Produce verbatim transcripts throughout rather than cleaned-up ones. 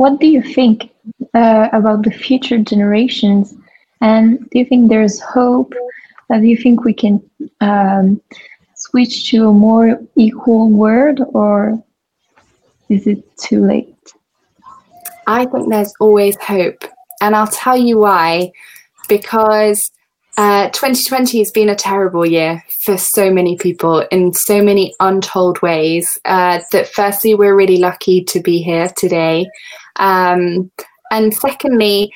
What do you think uh, about the future generations? And do you think there's hope? Uh, do you think we can um, switch to a more equal world, or is it too late? I think there's always hope, and I'll tell you why. Because uh, twenty twenty has been a terrible year for so many people in so many untold ways. Uh, that firstly, we're really lucky to be here today. Um, and secondly,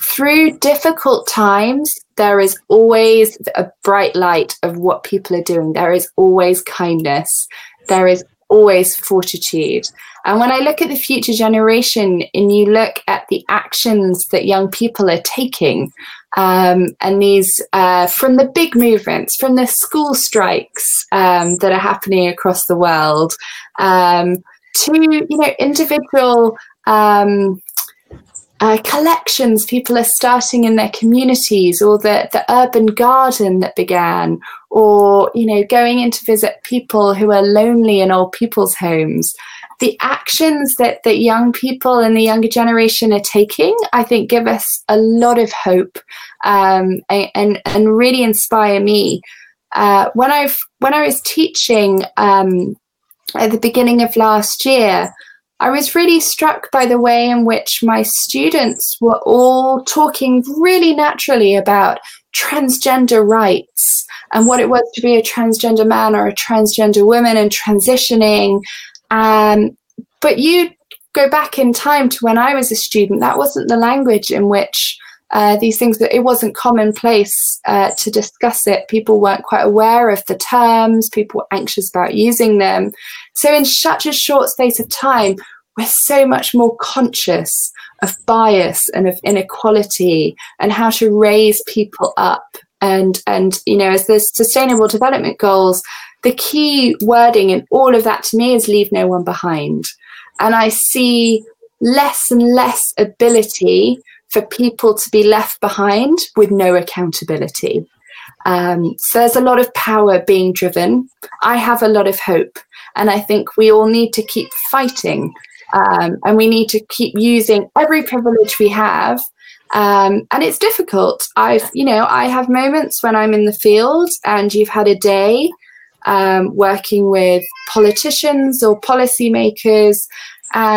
through difficult times, there is always a bright light of what people are doing. There is always kindness. There is always fortitude. And when I look at the future generation and you look at the actions that young people are taking, um, and these uh, from the big movements, from the school strikes um, that are happening across the world, um, to you know individual um, uh, collections people are starting in their communities, or the, the urban garden that began, or you know going in to visit people who are lonely in old people's homes. The actions that, that young people and the younger generation are taking, I think, give us a lot of hope um, and, and really inspire me. Uh, when, I've, when I was teaching um, at the beginning of last year, I was really struck by the way in which my students were all talking really naturally about transgender rights and what it was to be a transgender man or a transgender woman and transitioning. Um, but you go back in time to when I was a student, that wasn't the language in which uh, these things, that it wasn't commonplace uh, to discuss it. People weren't quite aware of the terms, people were anxious about using them. So in such a short space of time, we're so much more conscious of bias and of inequality and how to raise people up. And, and you know, as the Sustainable Development Goals, the key wording in all of that to me is leave no one behind. And I see less and less ability for people to be left behind with no accountability. Um, so there's a lot of power being driven. I have a lot of hope. And I think we all need to keep fighting. Um, and we need to keep using every privilege we have. Um, and it's difficult. I've, you know, I have moments when I'm in the field and you've had a day Um, working with politicians or policymakers,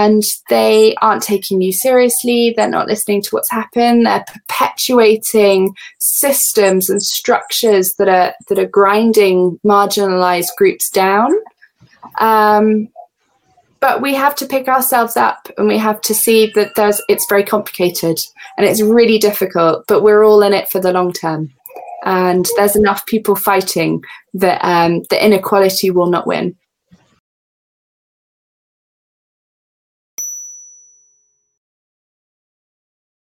and they aren't taking you seriously, they're not listening to what's happened, they're perpetuating systems and structures that are that are grinding marginalized groups down. Um, but we have to pick ourselves up, and we have to see that there's it's very complicated and it's really difficult, but we're all in it for the long term. And there's enough people fighting that um, the inequality will not win.